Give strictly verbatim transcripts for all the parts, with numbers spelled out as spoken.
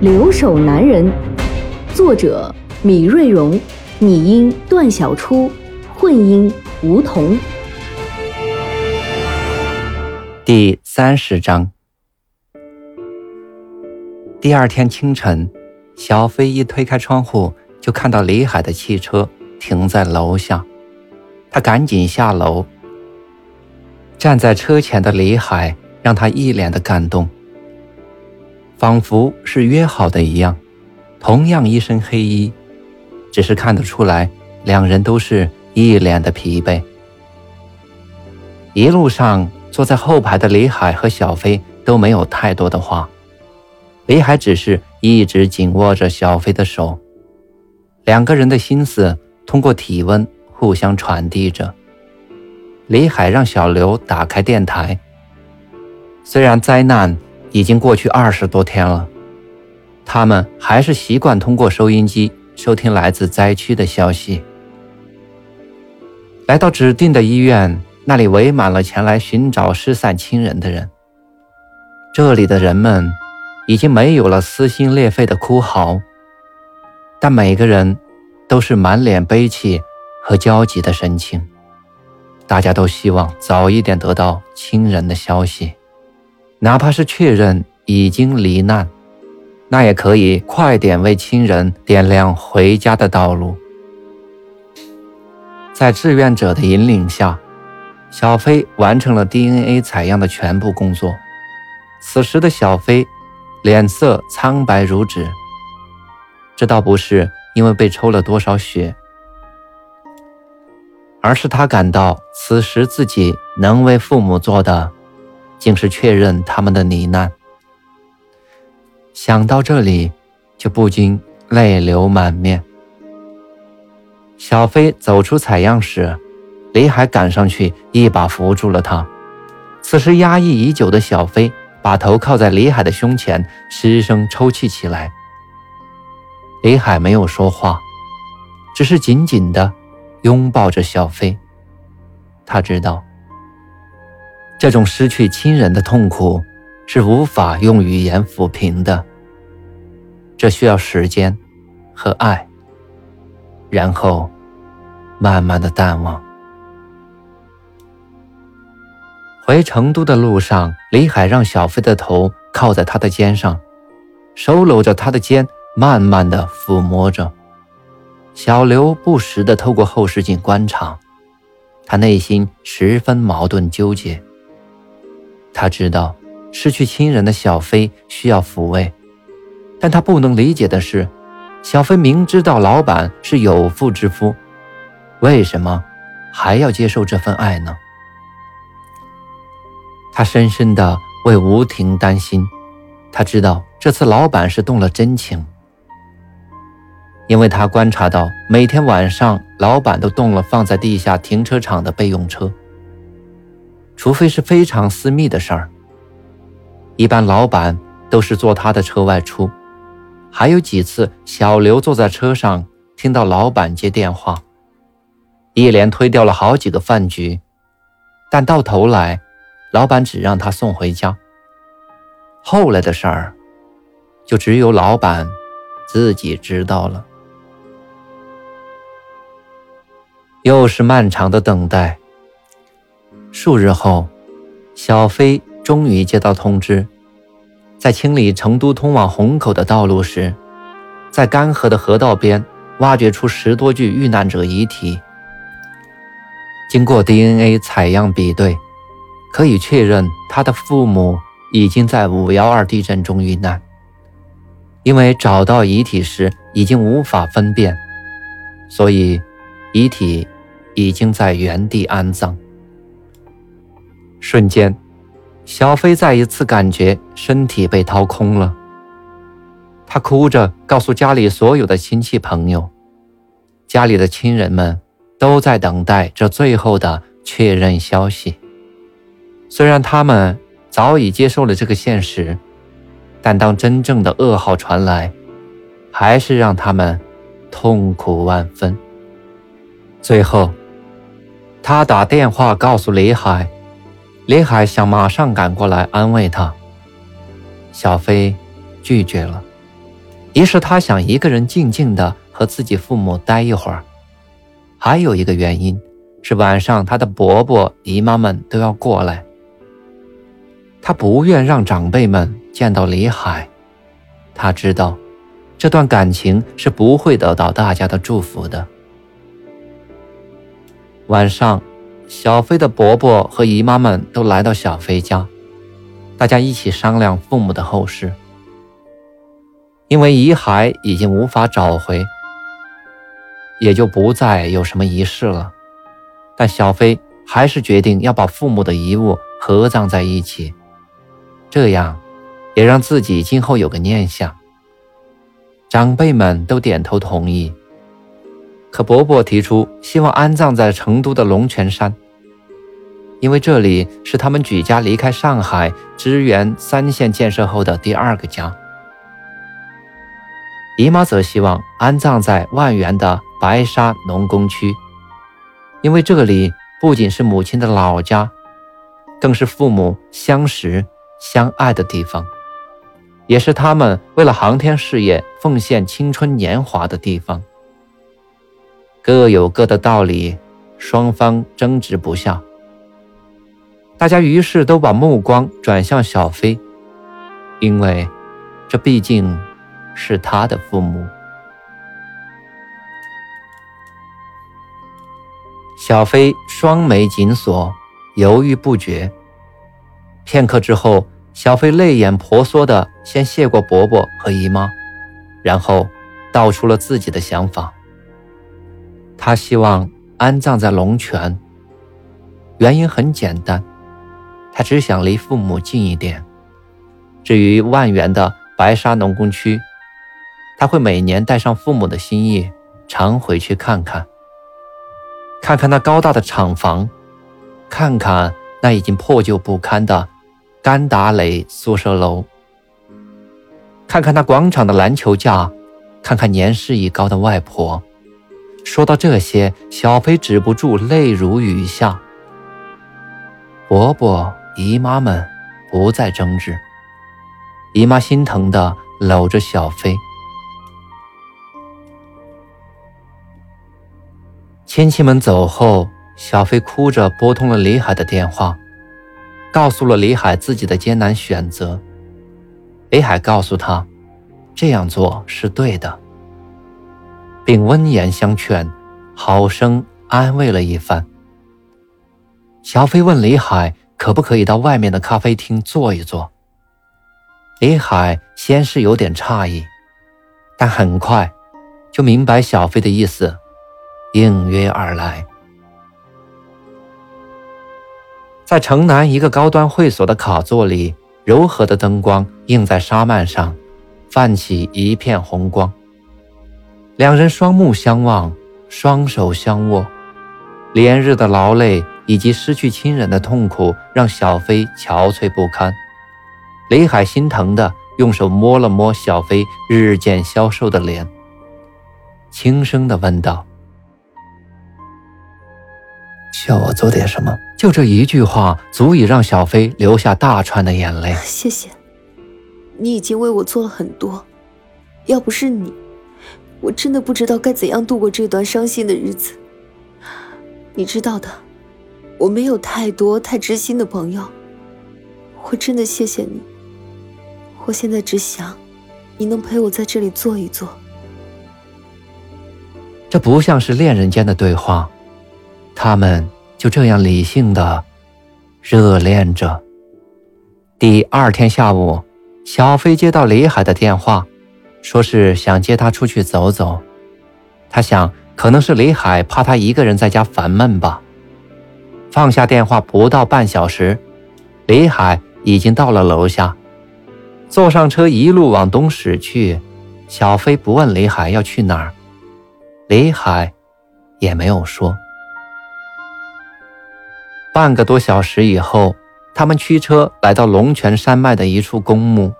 留守男人》，作者米瑞荣，拟音段小初，混音吴桐。第三十章。第二天清晨，小飞一推开窗户，就看到李海的汽车停在楼下。他赶紧下楼，站在车前的李海让他一脸的感动，仿佛是约好的一样，同样一身黑衣，只是看得出来两人都是一脸的疲惫。一路上坐在后排的李海和小飞都没有太多的话，李海只是一直紧握着小飞的手，两个人的心思通过体温互相传递着。李海让小刘打开电台，虽然灾难已经过去二十多天了，他们还是习惯通过收音机收听来自灾区的消息。来到指定的医院，那里围满了前来寻找失散亲人的人，这里的人们已经没有了撕心裂肺的哭嚎，但每个人都是满脸悲戚和焦急的神情，大家都希望早一点得到亲人的消息，哪怕是确认已经罹难，那也可以快点为亲人点亮回家的道路。在志愿者的引领下，小飞完成了 D N A 采样的全部工作。此时的小飞脸色苍白如纸，这倒不是因为被抽了多少血，而是他感到此时自己能为父母做的竟是确认他们的罹难。想到这里，就不禁泪流满面。小飞走出采样室，李海赶上去一把扶住了他。此时压抑已久的小飞把头靠在李海的胸前，失声抽泣起来。李海没有说话，只是紧紧地拥抱着小飞。他知道这种失去亲人的痛苦是无法用语言抚平的，这需要时间和爱，然后慢慢的淡忘。回成都的路上，李海让小飞的头靠在他的肩上，手搂着他的肩，慢慢的抚摸着。小刘不时地透过后视镜观察，他内心十分矛盾纠结。他知道失去亲人的小飞需要抚慰，但他不能理解的是，小飞明知道老板是有妇之夫，为什么还要接受这份爱呢？他深深地为吴婷担心，他知道这次老板是动了真情，因为他观察到每天晚上老板都动了放在地下停车场的备用车，除非是非常私密的事儿，一般老板都是坐他的车外出。还有几次小刘坐在车上听到老板接电话，一连推掉了好几个饭局，但到头来老板只让他送回家。后来的事儿就只有老板自己知道了。又是漫长的等待。数日后，小飞终于接到通知，在清理成都通往虹口的道路时，在干涸的河道边挖掘出十多具遇难者遗体。经过 D N A 采样比对，可以确认他的父母已经在五一二地震中遇难，因为找到遗体时已经无法分辨，所以遗体已经在原地安葬。瞬间，小飞再一次感觉身体被掏空了，他哭着告诉家里所有的亲戚朋友，家里的亲人们都在等待这最后的确认消息。虽然他们早已接受了这个现实，但当真正的噩耗传来，还是让他们痛苦万分。最后他打电话告诉李海，李海想马上赶过来安慰他，小飞拒绝了。于是他想一个人静静地和自己父母待一会儿。还有一个原因是晚上他的伯伯姨妈们都要过来，他不愿让长辈们见到李海。他知道这段感情是不会得到大家的祝福的。晚上小飞的伯伯和姨妈们都来到小飞家，大家一起商量父母的后事。因为遗骸已经无法找回，也就不再有什么仪式了，但小飞还是决定要把父母的遗物合葬在一起，这样也让自己今后有个念想。长辈们都点头同意，可伯伯提出希望安葬在成都的龙泉山，因为这里是他们举家离开上海支援三线建设后的第二个家。姨妈则希望安葬在万源的白沙农工区，因为这里不仅是母亲的老家，更是父母相识相爱的地方，也是他们为了航天事业奉献青春年华的地方。各有各的道理，双方争执不下，大家于是都把目光转向小飞，因为这毕竟是他的父母。小飞双眉紧锁，犹豫不决。片刻之后，小飞泪眼婆娑地先谢过伯伯和姨妈，然后道出了自己的想法。他希望安葬在龙泉，原因很简单，他只想离父母近一点。至于万源的白沙农工区，他会每年带上父母的心意，常回去看看，看看那高大的厂房，看看那已经破旧不堪的甘达雷宿舍楼，看看那广场的篮球架，看看年事已高的外婆。说到这些，小飞止不住泪如雨下。伯伯姨妈们不再争执，姨妈心疼地搂着小飞。亲戚们走后，小飞哭着拨通了李海的电话，告诉了李海自己的艰难选择。李海告诉他，这样做是对的，并温言相劝，好生安慰了一番。小飞问李海可不可以到外面的咖啡厅坐一坐。李海先是有点诧异，但很快就明白小飞的意思，应约而来。在城南一个高端会所的卡座里，柔和的灯光映在纱幔上，泛起一片红光。两人双目相望，双手相握，连日的劳累以及失去亲人的痛苦让小飞憔悴不堪。李海心疼地用手摸了摸小飞日渐消瘦的脸，轻声地问道：叫我做点什么？就这一句话足以让小飞流下大串的眼泪。谢谢，你已经为我做了很多，要不是你，我真的不知道该怎样度过这段伤心的日子。你知道的，我没有太多太知心的朋友，我真的谢谢你。我现在只想你能陪我在这里坐一坐。这不像是恋人间的对话，他们就这样理性地热恋着。第二天下午，小飞接到李海的电话，说是想接他出去走走。他想，可能是李海怕他一个人在家烦闷吧。放下电话不到半小时，李海已经到了楼下，坐上车一路往东驶去，小飞不问李海要去哪儿，李海也没有说。半个多小时以后，他们驱车来到龙泉山脉的一处公墓，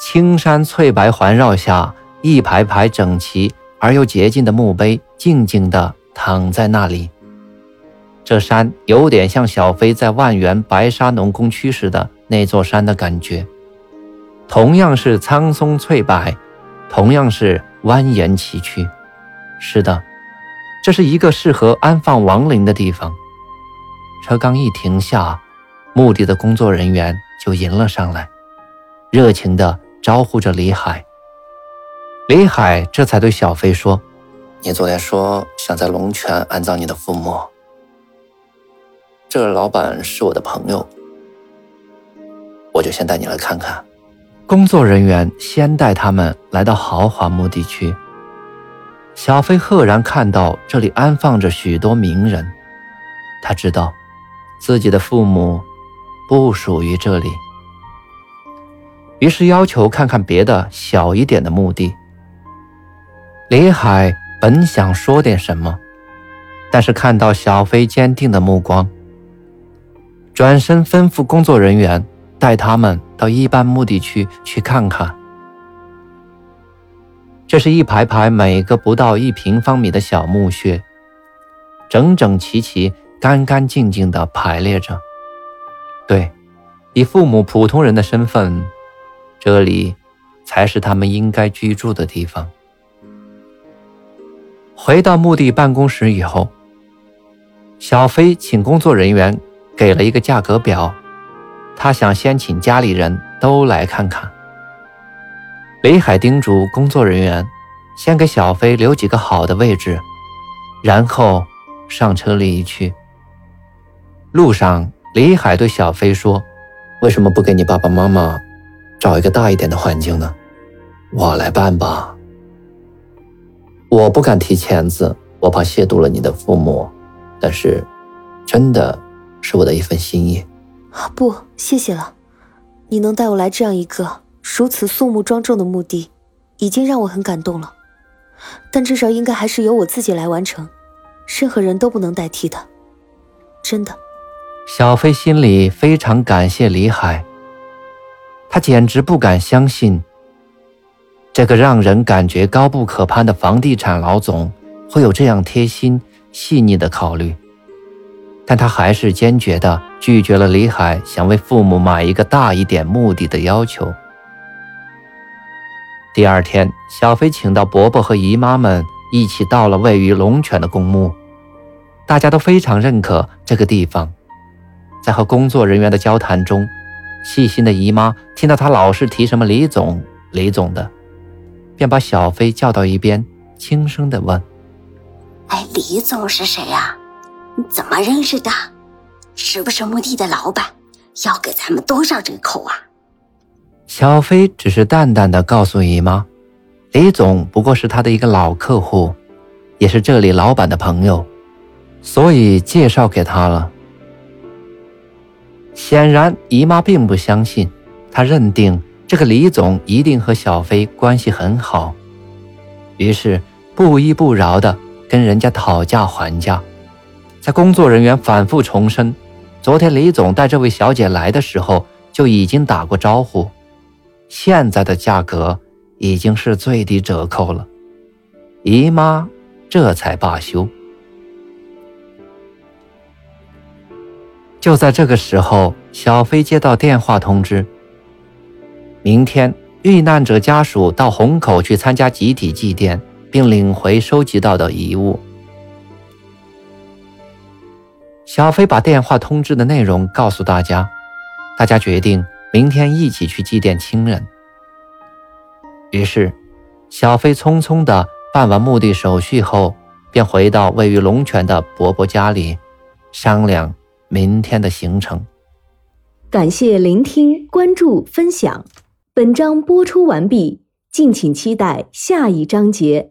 青山翠白环绕下，一排排整齐而又洁净的墓碑静静地躺在那里。这山有点像小飞在万源白沙农工区时的那座山的感觉，同样是苍松翠柏，同样是蜿蜒崎岖。是的，这是一个适合安放亡灵的地方。车刚一停下，墓地的工作人员就迎了上来，热情地招呼着李海。李海这才对小飞说：“你昨天说想在龙泉安葬你的父母，这老板是我的朋友，我就先带你来看看。”工作人员先带他们来到豪华墓地区，小飞赫然看到这里安放着许多名人，他知道自己的父母不属于这里，于是要求看看别的小一点的墓地。李海本想说点什么，但是看到小飞坚定的目光，转身吩咐工作人员带他们到一般墓地区去看看。这是一排排每个不到一平方米的小墓穴，整整齐齐干干净净地排列着。对，以父母普通人的身份，这里才是他们应该居住的地方。回到墓地办公室以后，小飞请工作人员给了一个价格表，他想先请家里人都来看看。李海叮嘱工作人员先给小飞留几个好的位置，然后上车离去。路上，李海对小飞说：“为什么不给你爸爸妈妈找一个大一点的环境呢？我来办吧。我不敢提钱字，我怕亵渎了你的父母，但是真的是我的一份心意。”“不，谢谢了。你能带我来这样一个如此肃穆庄重的墓地，已经让我很感动了，但至少应该还是由我自己来完成，任何人都不能代替的，真的。”小飞心里非常感谢李海，他简直不敢相信，这个让人感觉高不可攀的房地产老总会有这样贴心细腻的考虑。但他还是坚决地拒绝了李海想为父母买一个大一点墓地的要求。第二天，小飞请到伯伯和姨妈们一起到了位于龙泉的公墓，大家都非常认可这个地方。在和工作人员的交谈中，细心的姨妈听到他老是提什么李总李总的，便把小飞叫到一边，轻声地问：“哎，李总是谁呀？你怎么认识的？是不是墓地的老板？要给咱们多少折扣啊？”小飞只是淡淡地告诉姨妈，李总不过是他的一个老客户，也是这里老板的朋友，所以介绍给他了。显然姨妈并不相信，她认定这个李总一定和小飞关系很好，于是不依不饶地跟人家讨价还价。在工作人员反复重申昨天李总带这位小姐来的时候就已经打过招呼，现在的价格已经是最低折扣了，姨妈这才罢休。就在这个时候，小飞接到电话通知，明天遇难者家属到虹口去参加集体祭奠，并领回收集到的遗物。小飞把电话通知的内容告诉大家，大家决定明天一起去祭奠亲人。于是小飞匆匆地办完墓地手续后，便回到位于龙泉的伯伯家里商量明天的行程。感谢聆听、关注、分享，本章播出完毕，敬请期待下一章节。